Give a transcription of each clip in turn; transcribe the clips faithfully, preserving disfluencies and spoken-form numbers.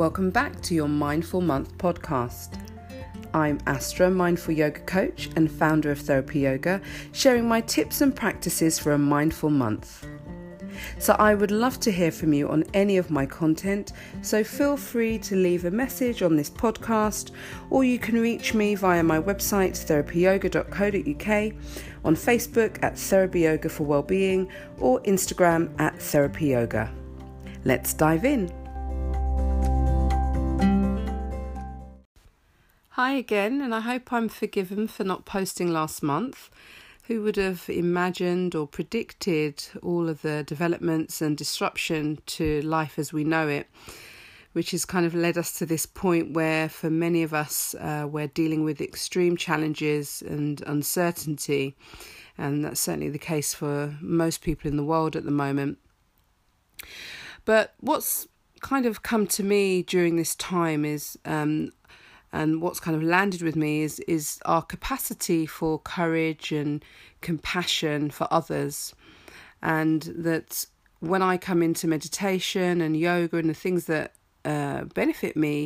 Welcome back to your Mindful Month podcast. I'm Astra, Mindful Yoga Coach and founder of Therapy Yoga, sharing my tips and practices for a mindful month. So I would love to hear from you on any of my content, so feel free to leave a message on this podcast, or you can reach me via my website therapy yoga dot co dot uk, on Facebook at Therapy Yoga for Wellbeing, or Instagram at Therapy Yoga. Let's dive in. Hi again, and I hope I'm forgiven for not posting last month. Who would have imagined or predicted all of the developments and disruption to life as we know it, which has kind of led us to this point where for many of us, uh, we're dealing with extreme challenges and uncertainty, and that's certainly the case for most people in the world at the moment. But what's kind of come to me during this time is um And what's kind of landed with me is is our capacity for courage and compassion for others. And that when I come into meditation and yoga and the things that uh, benefit me,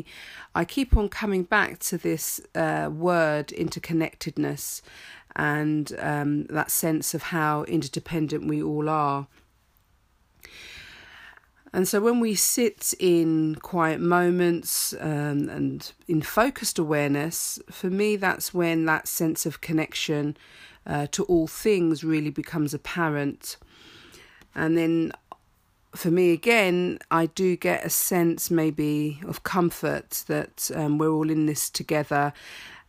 I keep on coming back to this uh, word interconnectedness and um, that sense of how interdependent we all are. And so when we sit in quiet moments um, and in focused awareness, for me, that's when that sense of connection uh, to all things really becomes apparent. And then for me, again, I do get a sense maybe of comfort that um, we're all in this together.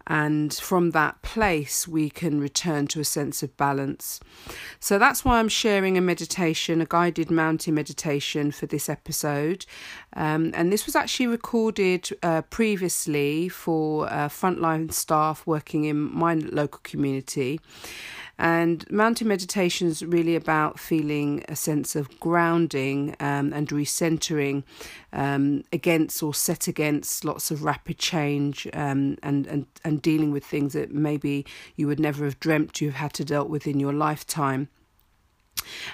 And from that place, we can return to a sense of balance. So that's why I'm sharing a meditation, a guided mountain meditation for this episode. Um, and this was actually recorded uh, previously for uh, frontline staff working in my local community. And mountain meditation is really about feeling a sense of grounding um, and recentering um, against or set against lots of rapid change um, and, and, and dealing with things that maybe you would never have dreamt you've had to deal with in your lifetime.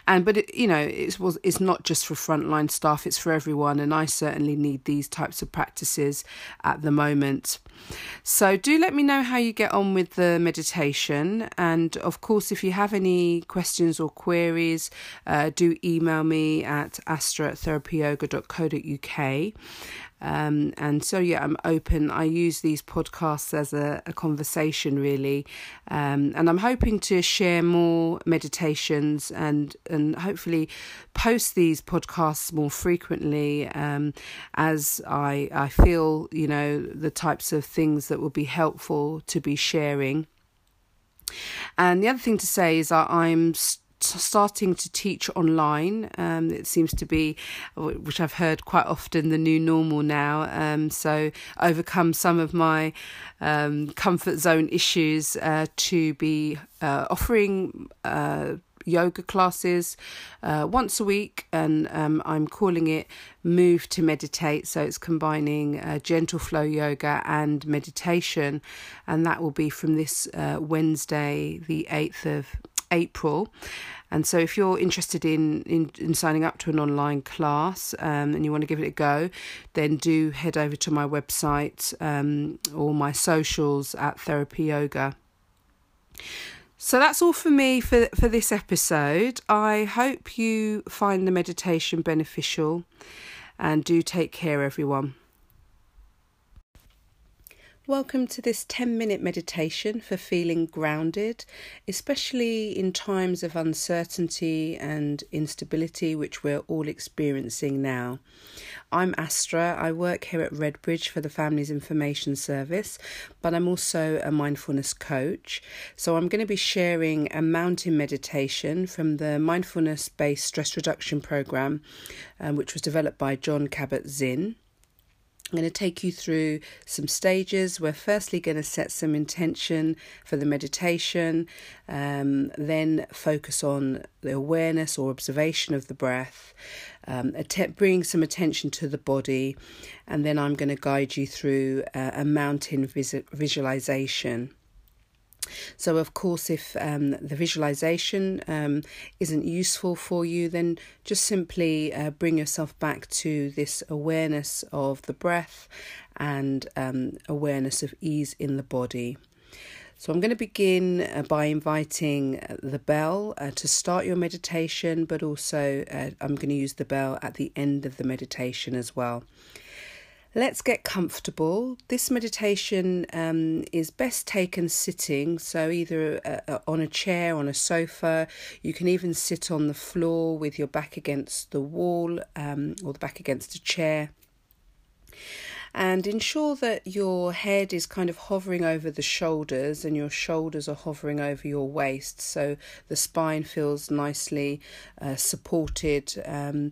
And but, it, you know, it's, it's not just for frontline staff, it's for everyone. And I certainly need these types of practices at the moment. So do let me know how you get on with the meditation. And of course, if you have any questions or queries, uh, do email me at astra at therapy yoga dot co dot uk. Um, and so, yeah, I'm open. I use these podcasts as a, a conversation, really. Um, and I'm hoping to share more meditations and, and hopefully post these podcasts more frequently um, as I, I feel, you know, the types of things that will be helpful to be sharing. And the other thing to say is that I'm st- starting to teach online. Um, it seems to be, which I've heard quite often, the new normal now. Um, so overcome some of my um, comfort zone issues uh, to be uh, offering uh, yoga classes uh, once a week, and um, I'm calling it Move to Meditate. So it's combining uh, gentle flow yoga and meditation, and that will be from this uh, Wednesday, the eighth of April. And so if you're interested in, in, in signing up to an online class um, and you want to give it a go, then do head over to my website um, or my socials at Therapy Yoga. So that's all for me for, for this episode. I hope you find the meditation beneficial, and do take care, everyone. Welcome to this ten minute meditation for feeling grounded, especially in times of uncertainty and instability, which we're all experiencing now. I'm Astra. I work here at Redbridge for the Families Information Service, but I'm also a mindfulness coach. So I'm going to be sharing a mountain meditation from the Mindfulness-Based Stress Reduction Program, um, which was developed by Jon Kabat-Zinn. I'm going to take you through some stages. We're firstly going to set some intention for the meditation, um, then focus on the awareness or observation of the breath, um, att- bringing some attention to the body, and then I'm going to guide you through uh, a mountain vis- visualization. So, of course, if um, the visualization um, isn't useful for you, then just simply uh, bring yourself back to this awareness of the breath and um, awareness of ease in the body. So I'm going to begin by inviting the bell uh, to start your meditation, but also uh, I'm going to use the bell at the end of the meditation as well. Let's get comfortable. This meditation um, is best taken sitting, so either uh, on a chair, on a sofa. You can even sit on the floor with your back against the wall um, or the back against a chair. And ensure that your head is kind of hovering over the shoulders and your shoulders are hovering over your waist, so the spine feels nicely uh, supported. Um,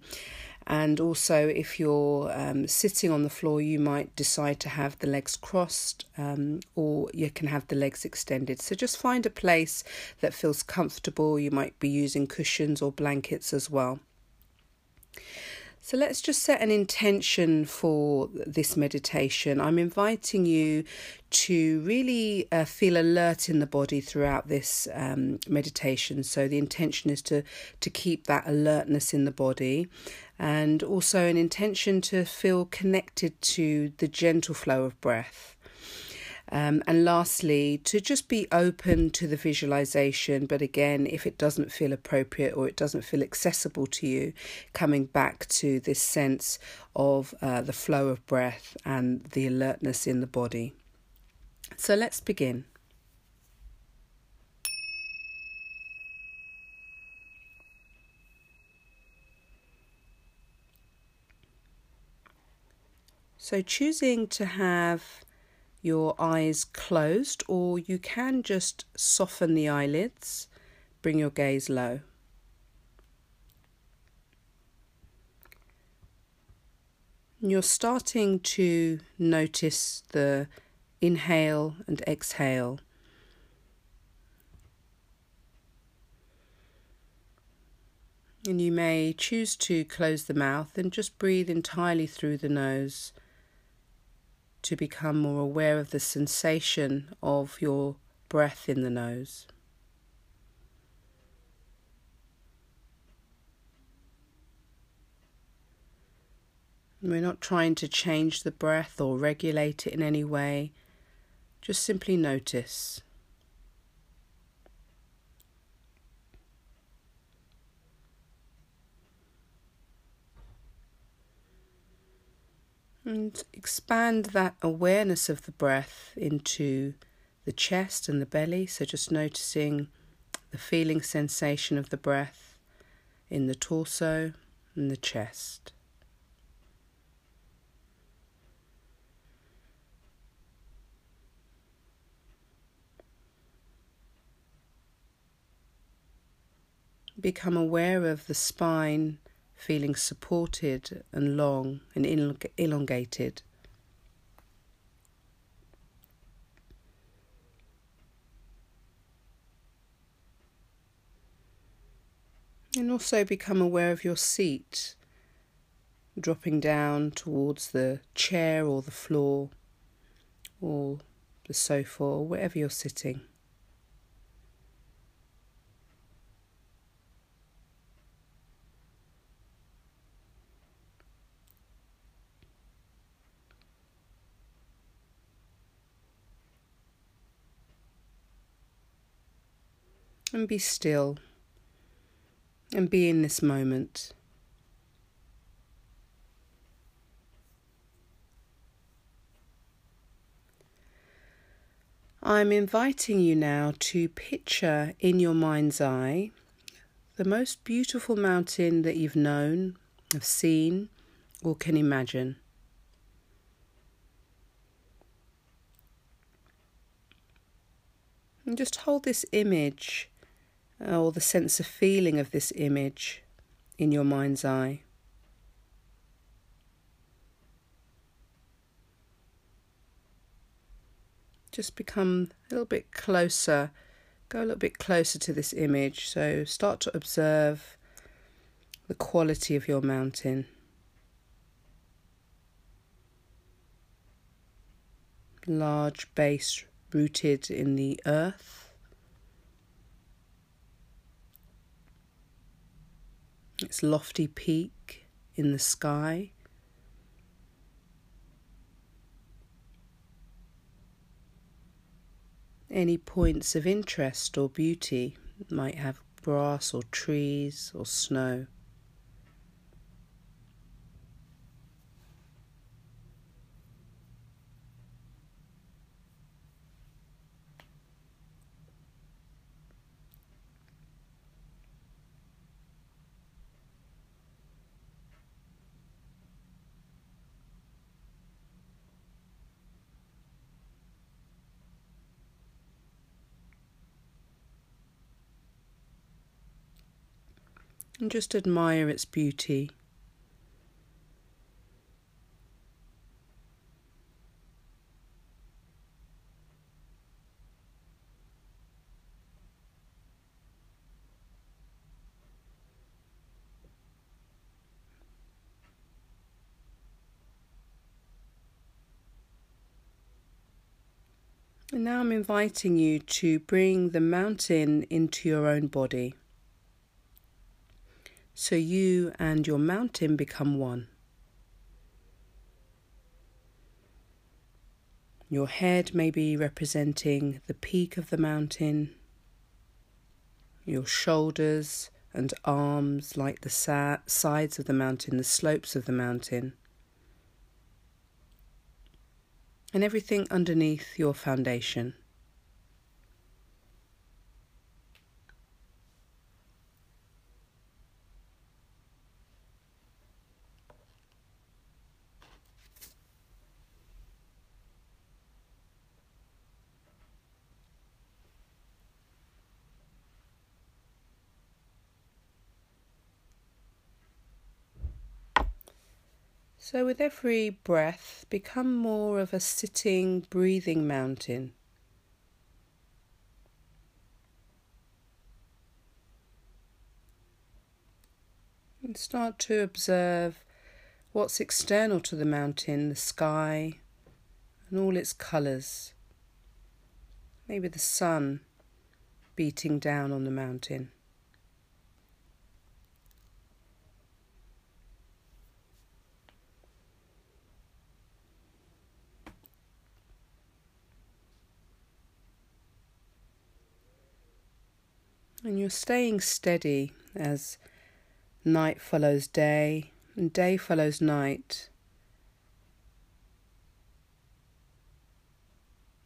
and also, if you're um, sitting on the floor, you might decide to have the legs crossed um, or you can have the legs extended. So just find a place that feels comfortable. You might be using cushions or blankets as well. So let's just set an intention for this meditation. I'm inviting you to really uh, feel alert in the body throughout this um, meditation. So the intention is to, to keep that alertness in the body, and also an intention to feel connected to the gentle flow of breath. Um, and lastly, to just be open to the visualization. But again, if it doesn't feel appropriate or it doesn't feel accessible to you, coming back to this sense of uh, the flow of breath and the alertness in the body. So let's begin. So choosing to have your eyes closed, or you can just soften the eyelids, bring your gaze low. And you're starting to notice the inhale and exhale. And you may choose to close the mouth and just breathe entirely through the nose, to become more aware of the sensation of your breath in the nose. And we're not trying to change the breath or regulate it in any way, just simply notice. And expand that awareness of the breath into the chest and the belly. So just noticing the feeling sensation of the breath in the torso and the chest. Become aware of the spine, feeling supported and long and elongated. And also become aware of your seat, dropping down towards the chair or the floor or the sofa or wherever you're sitting. And be still and be in this moment. I'm inviting you now to picture in your mind's eye the most beautiful mountain that you've known, have seen, or can imagine. And just hold this image, or the sense of feeling of this image, in your mind's eye. Just become a little bit closer, go a little bit closer to this image. So start to observe the quality of your mountain. Large base rooted in the earth. Its lofty peak in the sky. Any points of interest or beauty might have grass or trees or snow. And just admire its beauty. And now I'm inviting you to bring the mountain into your own body. So you and your mountain become one. Your head may be representing the peak of the mountain, your shoulders and arms like the sa- sides of the mountain, the slopes of the mountain, and everything underneath your foundation. So with every breath, become more of a sitting, breathing mountain. And start to observe what's external to the mountain, the sky, and all its colours. Maybe the sun beating down on the mountain. And you're staying steady as night follows day and day follows night.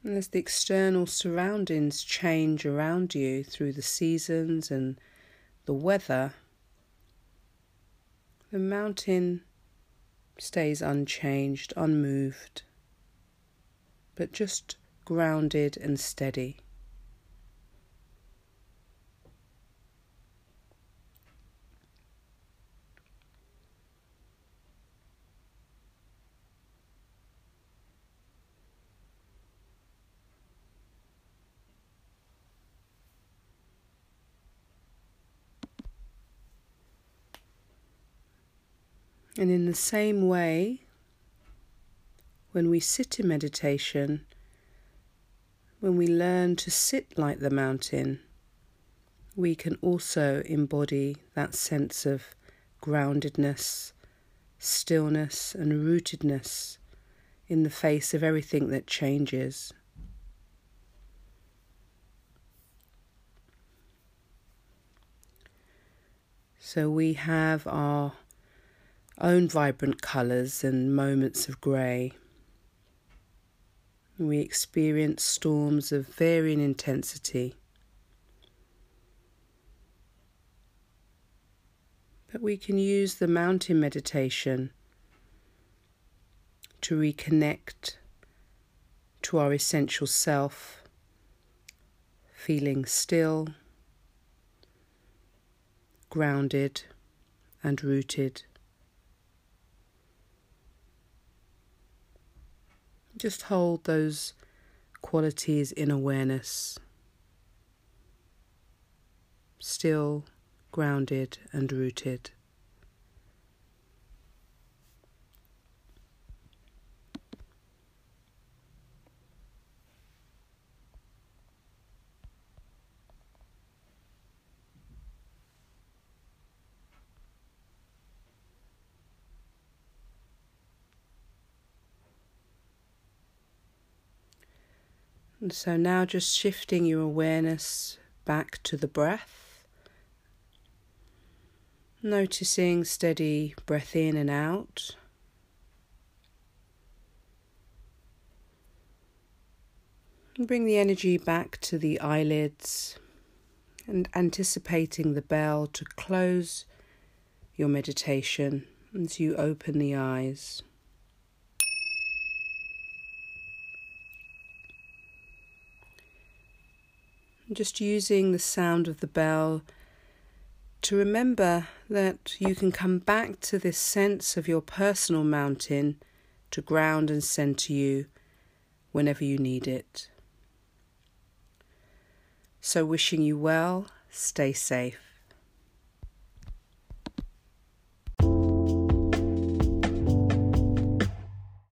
And as the external surroundings change around you through the seasons and the weather, the mountain stays unchanged, unmoved, but just grounded and steady. And in the same way, when we sit in meditation, when we learn to sit like the mountain, we can also embody that sense of groundedness, stillness, and rootedness in the face of everything that changes. So we have our own vibrant colours and moments of grey. We experience storms of varying intensity. But we can use the mountain meditation to reconnect to our essential self, feeling still, grounded and rooted. Just hold those qualities in awareness. Still, grounded and rooted. And so now just shifting your awareness back to the breath, noticing steady breath in and out. And bring the energy back to the eyelids and anticipating the bell to close your meditation as you open the eyes. Just using the sound of the bell to remember that you can come back to this sense of your personal mountain to ground and center you whenever you need it. So wishing you well, stay safe.